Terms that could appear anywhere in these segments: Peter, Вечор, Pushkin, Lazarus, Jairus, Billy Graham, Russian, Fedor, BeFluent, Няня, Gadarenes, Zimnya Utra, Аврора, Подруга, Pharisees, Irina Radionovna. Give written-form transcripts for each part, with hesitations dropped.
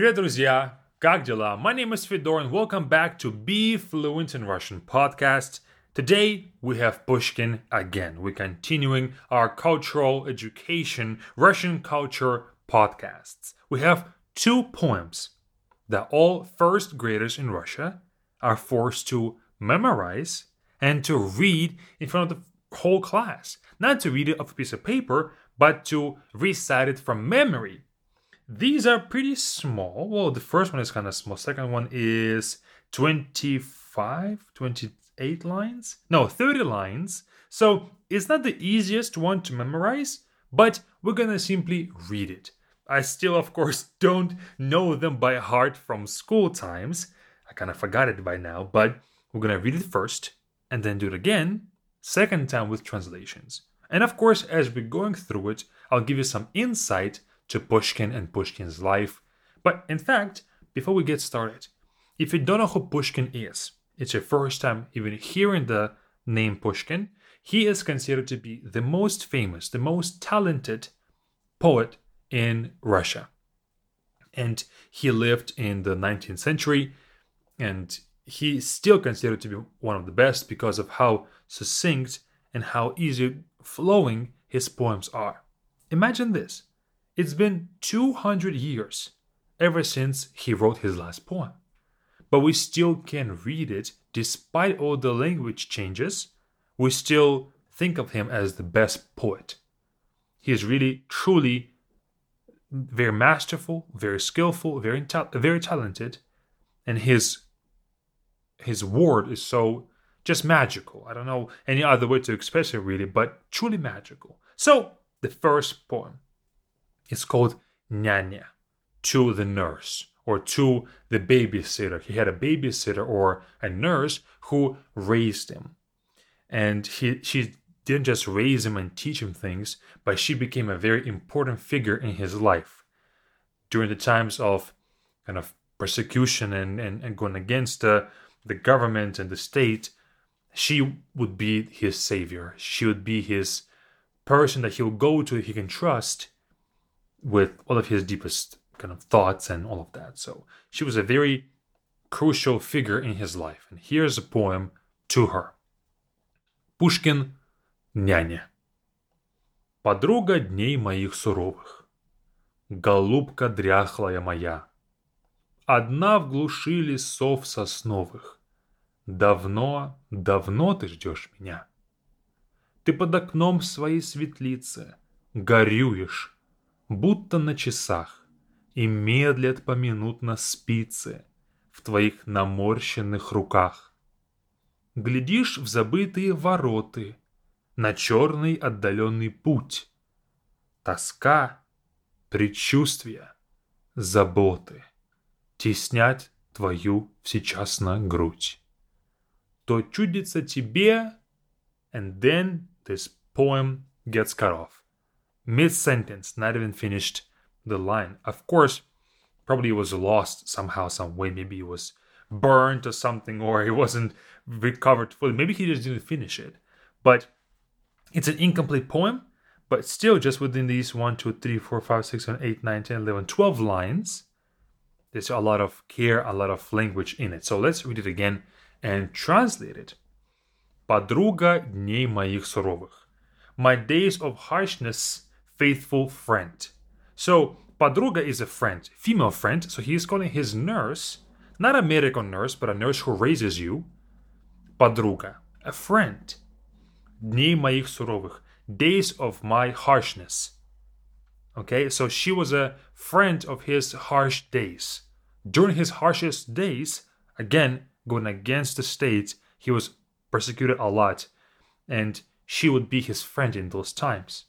Привет, друзья! Как дела? My name is Fedor and welcome back to BeFluent in Russian podcast. Today we have Pushkin again. We're continuing our cultural education, Russian culture podcasts. We have two poems that all first graders in Russia are forced to memorize and to read in front of the whole class. Not to read it off a piece of paper, but to recite it from memory. These are pretty small. Well, the first one is kind of small. Second one is 28 lines? No, 30 lines. So it's not the easiest one to memorize, but we're going to simply read it. I still, of course, don't know them by heart from school times. I kind of forgot it by now, but we're going to read it first and then do it again, second time with translations. And of course, as we're going through it, I'll give you some insight to Pushkin and Pushkin's life. But in fact, before we get started, if you don't know who Pushkin is, it's your first time even hearing the name Pushkin, he is considered to be the most famous, the most talented poet in Russia. And he lived in the 19th century, and he's still considered to be one of the best because of how succinct and how easy-flowing his poems are. Imagine this. It's been 200 years ever since he wrote his last poem. But we still can read it despite all the language changes. We still think of him as the best poet. He is really, truly very masterful, very skillful, very talented. And his word is so just magical. I don't know any other way to express it really, but truly magical. So, the first poem. It's called Няня, to the nurse, or to the babysitter. He had a babysitter or a nurse who raised him. And she didn't just raise him and teach him things, but she became a very important figure in his life. During the times of kind of persecution and going against the government and the state, she would be his savior. She would be his person that he'll go to if he can trust, with all of his deepest kind of thoughts and all of that. So she was a very crucial figure in his life. And here's a poem to her. Pushkin, Няня. Подруга дней моих суровых, голубка дряхлая моя, одна в глуши лесов сосновых. Давно, давно ты ждешь меня. Ты под окном своей светлицы горюешь, будто на часах, и медлят поминутно спицы в твоих наморщенных руках. Глядишь в забытые вороты, на черный отдаленный путь. Тоска, предчувствия, заботы теснят твою всечасно грудь. То чудится тебе, and then this poem gets cut off. Mid-sentence, not even finished the line. Of course, probably it was lost somehow, some way. Maybe it was burnt or something, or it wasn't recovered fully. Maybe he just didn't finish it. But it's an incomplete poem, but still just within these 1, 2, 3, 4, 5, 6, 7, 8, 9, 10, 11, 12 lines, there's a lot of care, a lot of language in it. So let's read it again and translate it. Подруга дней моих суровых. My days of harshness, faithful friend. So, Подруга is a friend, female friend. So, he is calling his nurse, not a medical nurse, but a nurse who raises you. Подруга, a friend. Дней моих суровых, days of my harshness. Okay, so she was a friend of his harsh days. During his harshest days, again, going against the state, he was persecuted a lot. And she would be his friend in those times.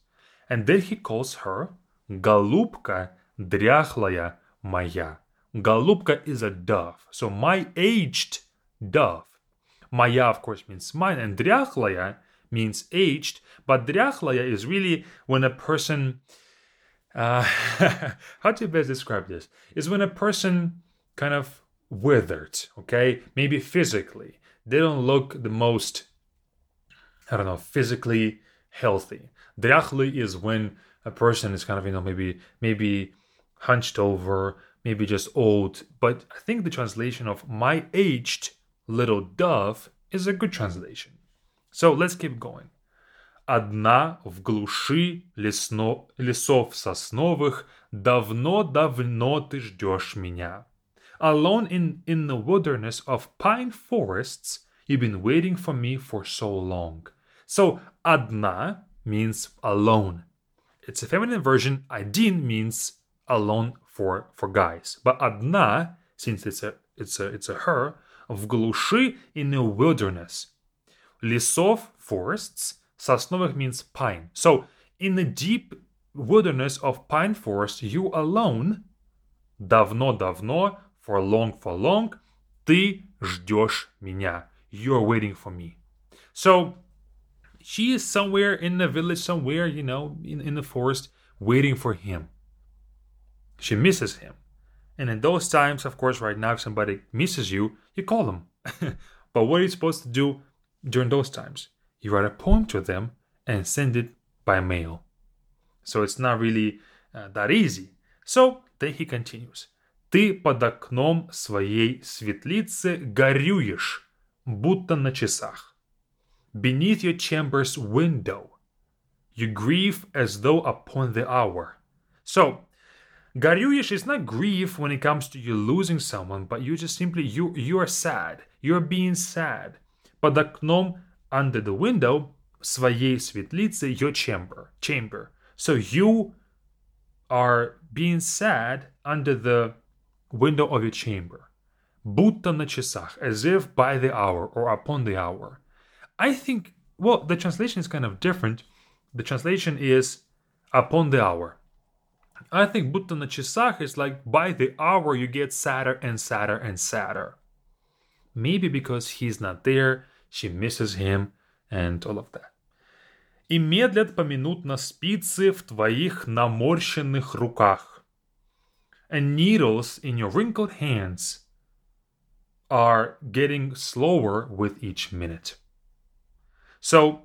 And then he calls her Голубка дряхлая моя. Голубка is a dove. So my aged dove. Моя, of course, means mine. And дряхлая means aged. But дряхлая is really when a person... how to best describe this? It's when a person kind of withered, okay? Maybe physically. They don't look the most... physically healthy. Дряхлый is when a person is kind of, maybe hunched over, maybe just old, but I think the translation of my aged little dove is a good translation. So let's keep going. Одна в глуши лесов сосновых, давно-давно ты ждешь меня. Alone in the wilderness of pine forests, you've been waiting for me for so long. So, одна means alone. It's a feminine version. Один means alone for guys. But одна, since it's a her, в глуши, in the wilderness. Лесов, forests, сосновых means pine. So, in the deep wilderness of pine forest, you alone, давно-давно, for long, ты ждешь меня. You're waiting for me. So, she is somewhere in the village, somewhere, you know, in the forest, waiting for him. She misses him. And in those times, of course, right now, if somebody misses you, you call them. But what are you supposed to do during those times? You write a poem to them and send it by mail. So it's not really that easy. So then he continues. Ты под окном своей светлицы горюешь, будто на часах. Beneath your chamber's window, you grieve as though upon the hour. So, горюешь is not grief when it comes to you losing someone, but you just simply, you are sad. You're being sad. Под окном, under the window, своей светлицы, your chamber. So you are being sad under the window of your chamber. Будто на часах, as if by the hour or upon the hour. I think, well, the translation is kind of different. The translation is upon the hour. I think будто на часах is like by the hour you get sadder and sadder and sadder. Maybe because he's not there, she misses him, and all of that. И медлят поминутно спицы в твоих наморщенных руках. And needles in your wrinkled hands are getting slower with each minute. So,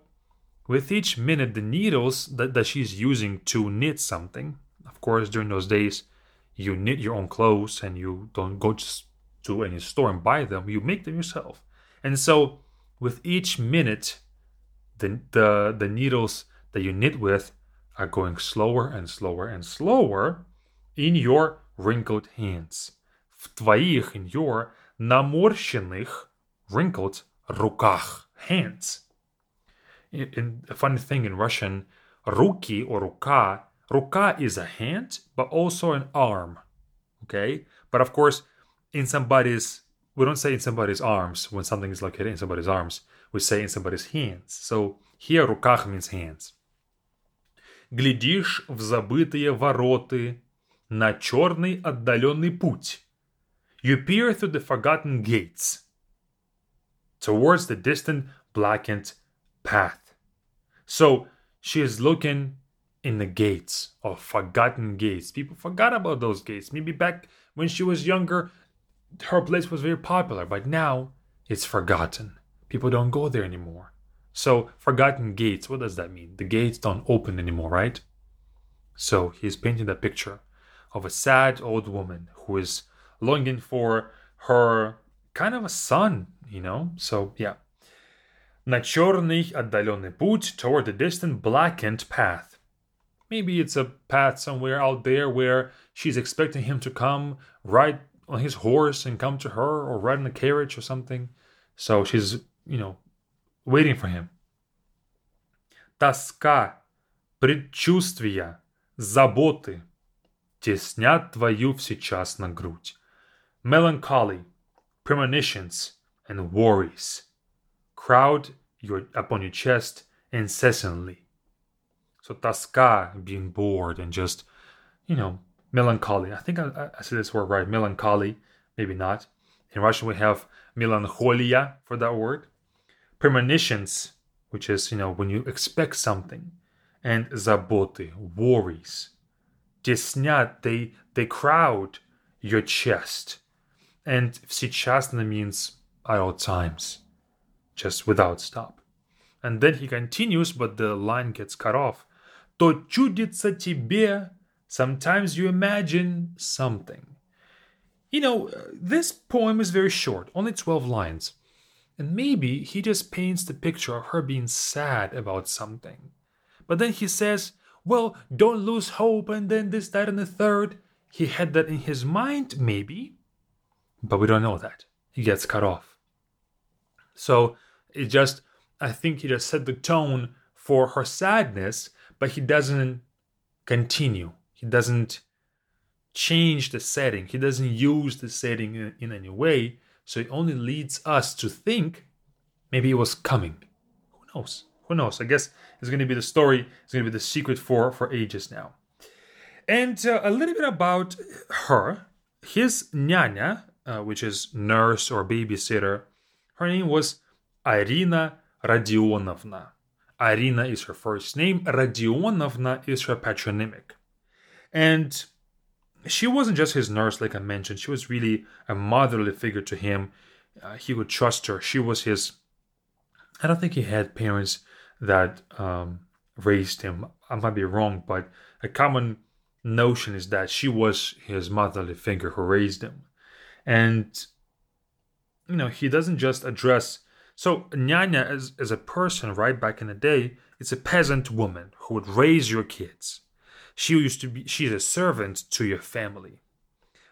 with each minute, the needles that she's using to knit something, of course, during those days, you knit your own clothes and you don't go just to any store and buy them. You make them yourself. And so, with each minute, the needles that you knit with are going slower and slower and slower in your wrinkled hands. В твоих, in your наморщенных, wrinkled, руках, hands. A funny thing in Russian, руки or рука. Рука is a hand, but also an arm. Okay? But of course, we don't say in somebody's arms when something is located in somebody's arms. We say in somebody's hands. So here, руках means hands. Глядишь в забытые вороты на черный отдаленный путь. You peer through the forgotten gates towards the distant blackened path. So she is looking in the gates, or forgotten gates. People forgot about those gates. Maybe back when she was younger, her place was very popular, but now it's forgotten. People don't go there anymore. So forgotten gates, what does that mean? The gates don't open anymore, right? So he's painting the picture of a sad old woman who is longing for her kind of a son, you know? So, yeah. На черный отдаленный путь, toward the distant blackened path. Maybe it's a path somewhere out there where she's expecting him to come right on his horse and come to her, or ride in a carriage or something. So she's, you know, waiting for him. Тоска, предчувствия, заботы теснят твою всечас на грудь. Melancholy, premonitions, and worries crowd upon your chest incessantly. So тоска, being bored and just, you know, melancholy. I think I said this word right. Melancholy, maybe not. In Russian, we have melancholia for that word. Premonitions, which is, you know, when you expect something. And заботы, worries. Теснят, they crowd your chest. And всечасно means at all times, just without stop. And then he continues, but the line gets cut off. То чудится тебе. Sometimes you imagine something. You know, this poem is very short, only 12 lines. And maybe he just paints the picture of her being sad about something. But then he says, well, don't lose hope, and then this, that, and the third. He had that in his mind, maybe. But we don't know that. He gets cut off. So it just, I think he just set the tone for her sadness, but he doesn't continue. He doesn't change the setting. He doesn't use the setting in any way. So it only leads us to think maybe it was coming. Who knows? Who knows? I guess it's going to be the story. It's going to be the secret for ages now. And a little bit about her. His Няня, which is nurse or babysitter, her name was Irina Radionovna. Irina is her first name. Radionovna is her patronymic. And she wasn't just his nurse, like I mentioned. She was really a motherly figure to him. He would trust her. She was his... I don't think he had parents that raised him. I might be wrong, but a common notion is that she was his motherly figure who raised him. And, you know, he doesn't just address... So, Няня, as a person, right, back in the day, it's a peasant woman who would raise your kids. She's a servant to your family.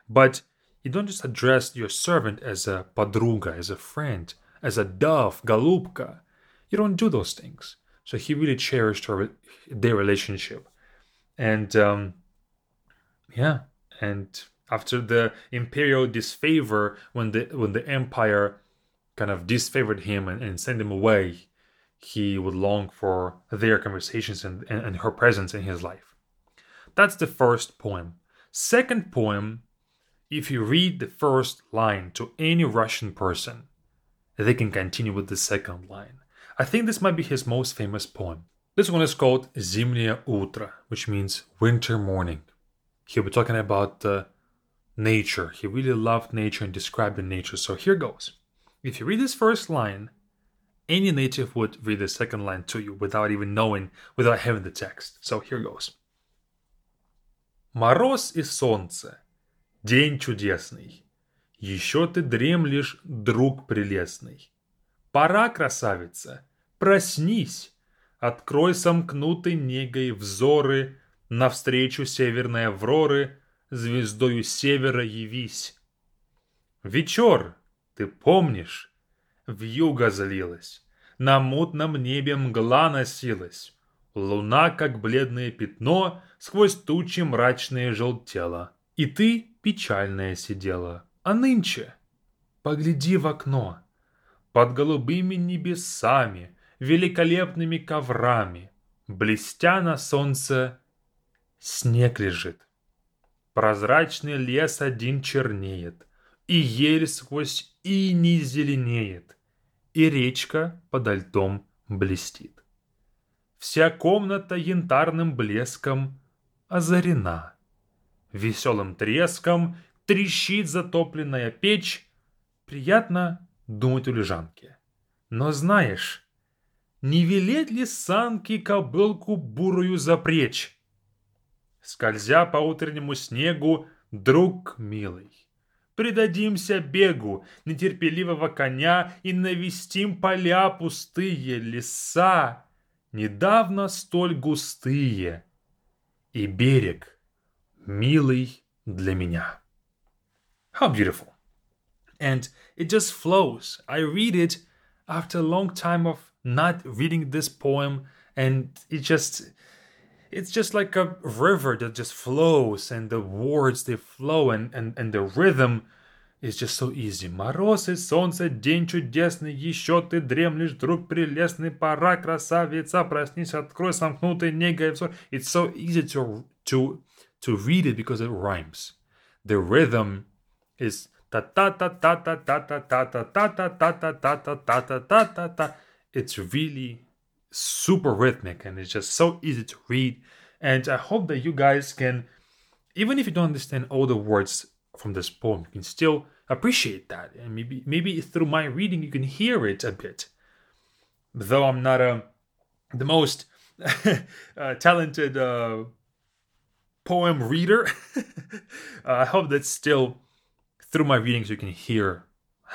But you don't just address your servant as a подруга, as a friend, as a dove, голубка. You don't do those things. So he really cherished their relationship. And, and after the imperial disfavor, when the empire kind of disfavored him and sent him away, he would long for their conversations and her presence in his life. That's the first poem. Second poem, if you read the first line to any Russian person, they can continue with the second line. I think this might be his most famous poem. This one is called Zimnya Utra, which means winter morning. He'll be talking about nature. He really loved nature and describing nature. So here goes. If you read this first line, any native would read the second line to you without even knowing, without having the text. So here goes. Мороз и солнце, день чудесный, еще ты дремлешь, друг прелестный. Пора, красавица, проснись, открой сомкнутой негой взоры, навстречу северной Авроры, звездою севера явись. Вечор, ты помнишь, вьюга злилась, на мутном небе мгла носилась, луна, как бледное пятно, сквозь тучи мрачные желтела. И ты, печальная, сидела. А нынче, погляди в окно. Под голубыми небесами, великолепными коврами, блестя на солнце, снег лежит. Прозрачный лес один чернеет, и ель сквозь иней зеленеет, и речка подо льдом блестит. Вся комната янтарным блеском озарена. Веселым треском трещит затопленная печь. Приятно думать у лежанки. Но знаешь, не велеть ли санки кобылку бурую запречь? Скользя по утреннему снегу, друг милый, предадимся бегу нетерпеливого коня и навестим поля пустые, леса недавно столь густые, и берег милый для меня. How beautiful. And it just flows. I read it after a long time of not reading this poem, and it's just like a river that just flows, and the words, they flow, and the rhythm is just so easy. Мороз и солнце, день чудесный, еще ты дремлешь, друг прелестный, пора, красавица, проснись, открой сомкнутый негой взор. It's so easy to read it because it rhymes. The rhythm is ta-ta-ta-ta-ta-ta-ta-ta-ta-ta-ta-ta-ta-ta-ta-ta-ta-ta-ta. It's really super rhythmic, and it's just so easy to read. And I hope that you guys can, even if you don't understand all the words from this poem, you can still appreciate that, and maybe through my reading you can hear it a bit. Though I'm not the most talented poem reader, I hope that still through my readings, you can hear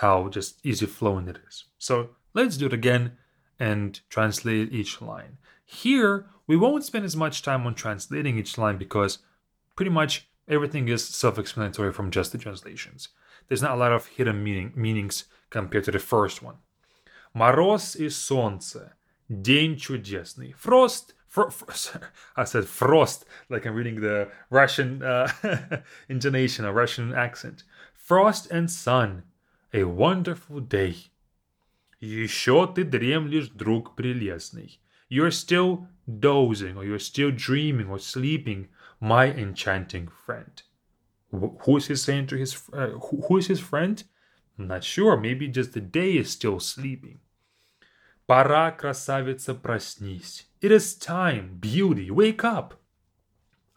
how just easy flowing it is. So let's do it again and translate each line. Here, we won't spend as much time on translating each line because pretty much everything is self-explanatory from just the translations. There's not a lot of hidden meanings compared to the first one. Мороз и солнце. День чудесный. Frost. I said frost, like I'm reading the Russian intonation, a Russian accent. Frost and sun. A wonderful day. Еще ты дремлешь, друг прелестный. You're still dozing, or you're still dreaming, or sleeping, my enchanting friend. Who is he saying to his who is his friend? I'm not sure. Maybe just the day is still sleeping. Пора, красавица, проснись. It is time, beauty, wake up.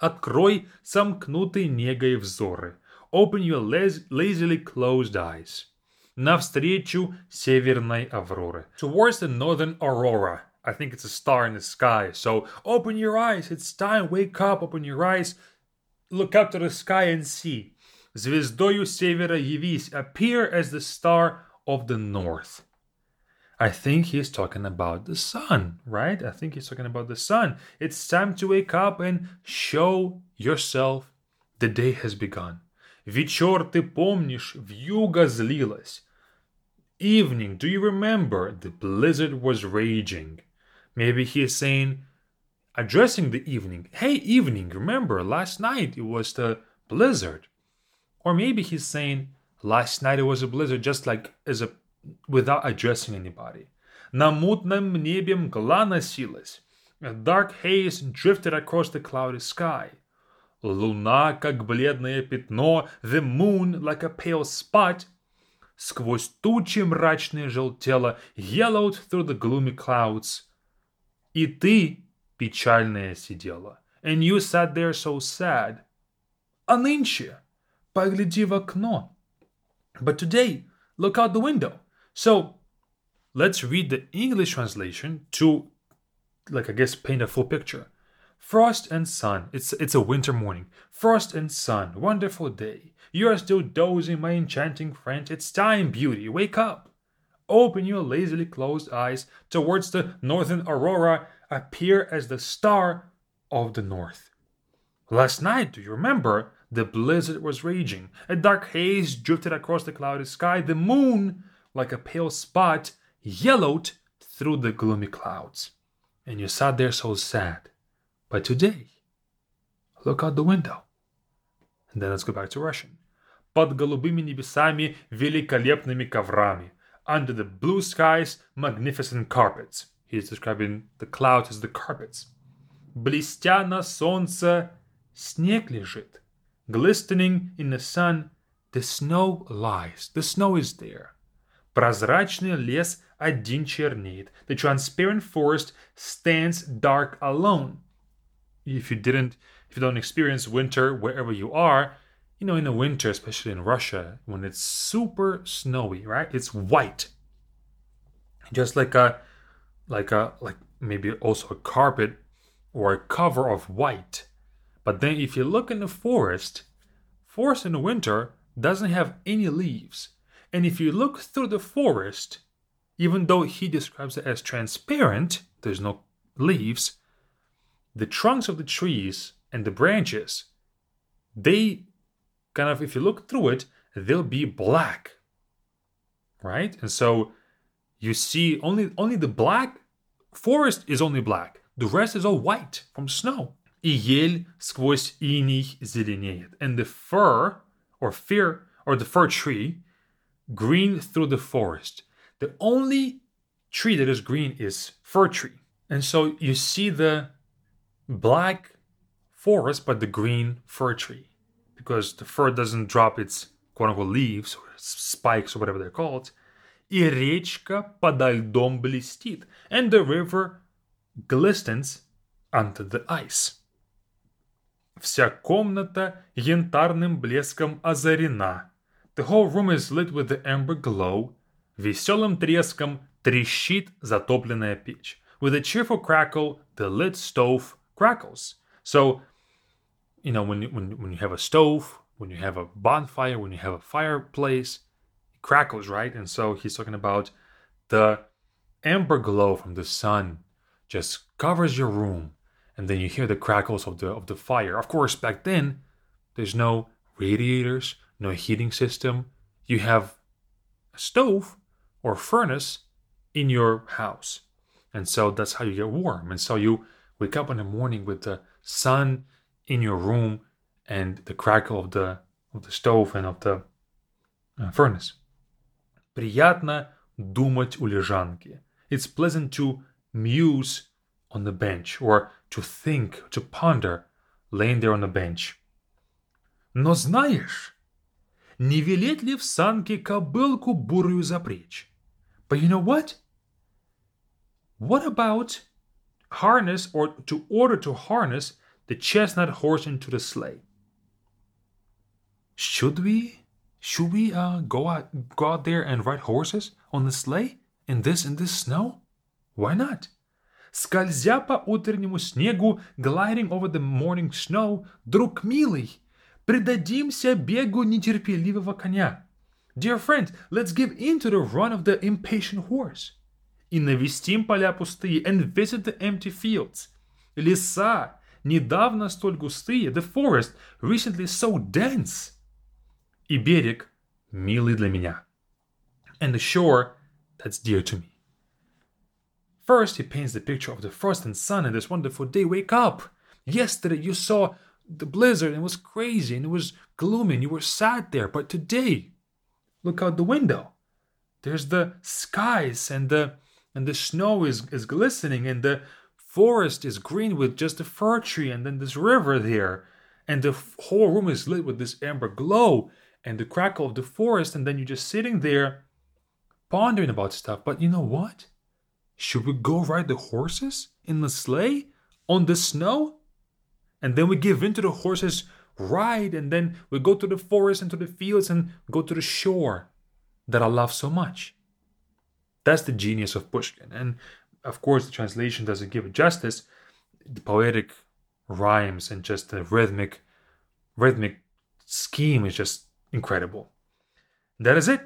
Открой сомкнутые негой взоры. Open your lazily closed eyes. Навстречу северной авроры. Towards the northern aurora. I think it's a star in the sky. So open your eyes. It's time. Wake up. Open your eyes. Look up to the sky and see. Звездою севера явись. Appear as the star of the north. I think he's talking about the sun, right? I think he's talking about the sun. It's time to wake up and show yourself. The day has begun. Вечор, ты помнишь, вьюга злилась. Evening, do you remember? The blizzard was raging. Maybe he is saying, addressing the evening. Hey, evening, remember, last night it was the blizzard. Or maybe he's saying, last night it was a blizzard, just like as a, without addressing anybody. На мутном небе мгла носилась. A dark haze drifted across the cloudy sky. Луна, как бледное пятно. The moon, like a pale spot. Сквозь тучи мрачные желтело. Yellowed through the gloomy clouds. И ты, печальная, сидела. And you sat there so sad. А нынче, погляди в окно. But today, look out the window. So, let's read the English translation to, like, I guess, paint a full picture. Frost and sun. It's a winter morning. Frost and sun. Wonderful day. You are still dozing, my enchanting friend. It's time, beauty. Wake up. Open your lazily closed eyes towards the northern aurora. Appear as the star of the north. Last night, do you remember? The blizzard was raging. A dark haze drifted across the cloudy sky. The moon, like a pale spot, yellowed through the gloomy clouds. And you sat there so sad. But today, look out the window. And then let's go back to Russian. Под голубыми небесами великолепными коврами. Under the blue skies, magnificent carpets. He's describing the clouds as the carpets. Блестя на солнце, снег лежит. Glistening in the sun, the snow lies. The snow is there. Прозрачный лес один чернеет. The transparent forest stands dark alone. If you don't experience winter wherever you are, you know, in the winter, especially in Russia, when it's super snowy, right? It's white. Just like maybe also a carpet or a cover of white. But then if you look in the forest in the winter doesn't have any leaves. And if you look through the forest, even though he describes it as transparent, there's no leaves. The trunks of the trees and the branches, they kind of, if you look through it, they'll be black, right? And so you see only the black forest is only black. The rest is all white from snow. И ель сквозь иней зеленеет. And the fir tree, green through the forest. The only tree that is green is fir tree. And so you see the black forest, but the green fir tree, because the fir doesn't drop its quote-unquote leaves or spikes or whatever they're called. И речка подо льдом блестит, and the river glistens under the ice. Вся комната янтарным блеском озарена. The whole room is lit with the amber glow. Веселым треском трещит затопленная печь. With a cheerful crackle, the lit stove crackles. So, you know, when you have a stove when you have a bonfire, when you have a fireplace, it crackles, right? And so he's talking about the amber glow from the sun just covers your room, and then you hear the crackles of the fire. Of course, back then, there's no radiators, no heating system. You have a stove or furnace in your house. And so that's how you get warm. And so you wake up in the morning with the sun in your room and the crackle of the stove and of the furnace. Приятно думать у лежанки. It's pleasant to muse on the bench, or to think, to ponder, laying there on the bench. Но знаешь, не велеть ли в санке кобылку бурую запрячь? But you know what? What about harness, or to order to harness the chestnut horse into the sleigh? Should we go out there and ride horses on the sleigh in this snow? Why not? Скользя по утреннему снегу, gliding over the morning snow, друг милый, предадимся бегу нетерпеливого коня. Dear friends, let's give in to the run of the impatient horse. И навестим поля пустые, and visit the empty fields. Леса, недавно столь густые, the forest, recently so dense. И берег, милый для меня. And the shore, that's dear to me. First, he paints the picture of the frost and sun and this wonderful day. Wake up! Yesterday you saw the blizzard, and it was crazy, and it was gloomy, and you were sad there. But today, look out the window. There's the skies, and the snow is glistening, and the forest is green with just the fir tree, and then this river there. And the whole room is lit with this amber glow and the crackle of the forest, and then you're just sitting there pondering about stuff. But you know what? Should we go ride the horses in the sleigh on the snow? And then we give in to the horses' ride, and then we go to the forest and to the fields and go to the shore that I love so much. That's the genius of Pushkin. And of course, the translation doesn't give it justice. The poetic rhymes and just the rhythmic scheme is just incredible. That is it.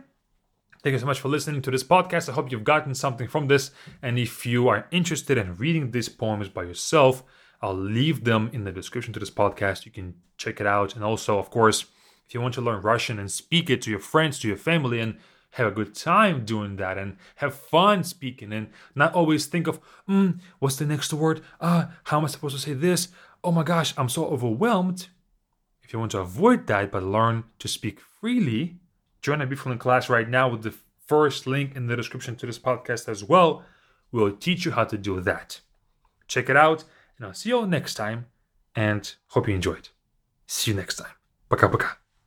Thank you so much for listening to this podcast. I hope you've gotten something from this. And if you are interested in reading these poems by yourself, I'll leave them in the description to this podcast. You can check it out. And also, of course, if you want to learn Russian and speak it to your friends, to your family, and have a good time doing that and have fun speaking and not always think of, what's the next word? How am I supposed to say this? Oh my gosh, I'm so overwhelmed. If you want to avoid that but learn to speak freely, join a BeFluent class right now with the first link in the description to this podcast as well. We'll teach you how to do that. Check it out, and I'll see you all next time, and hope you enjoyed. See you next time. Пока-пока.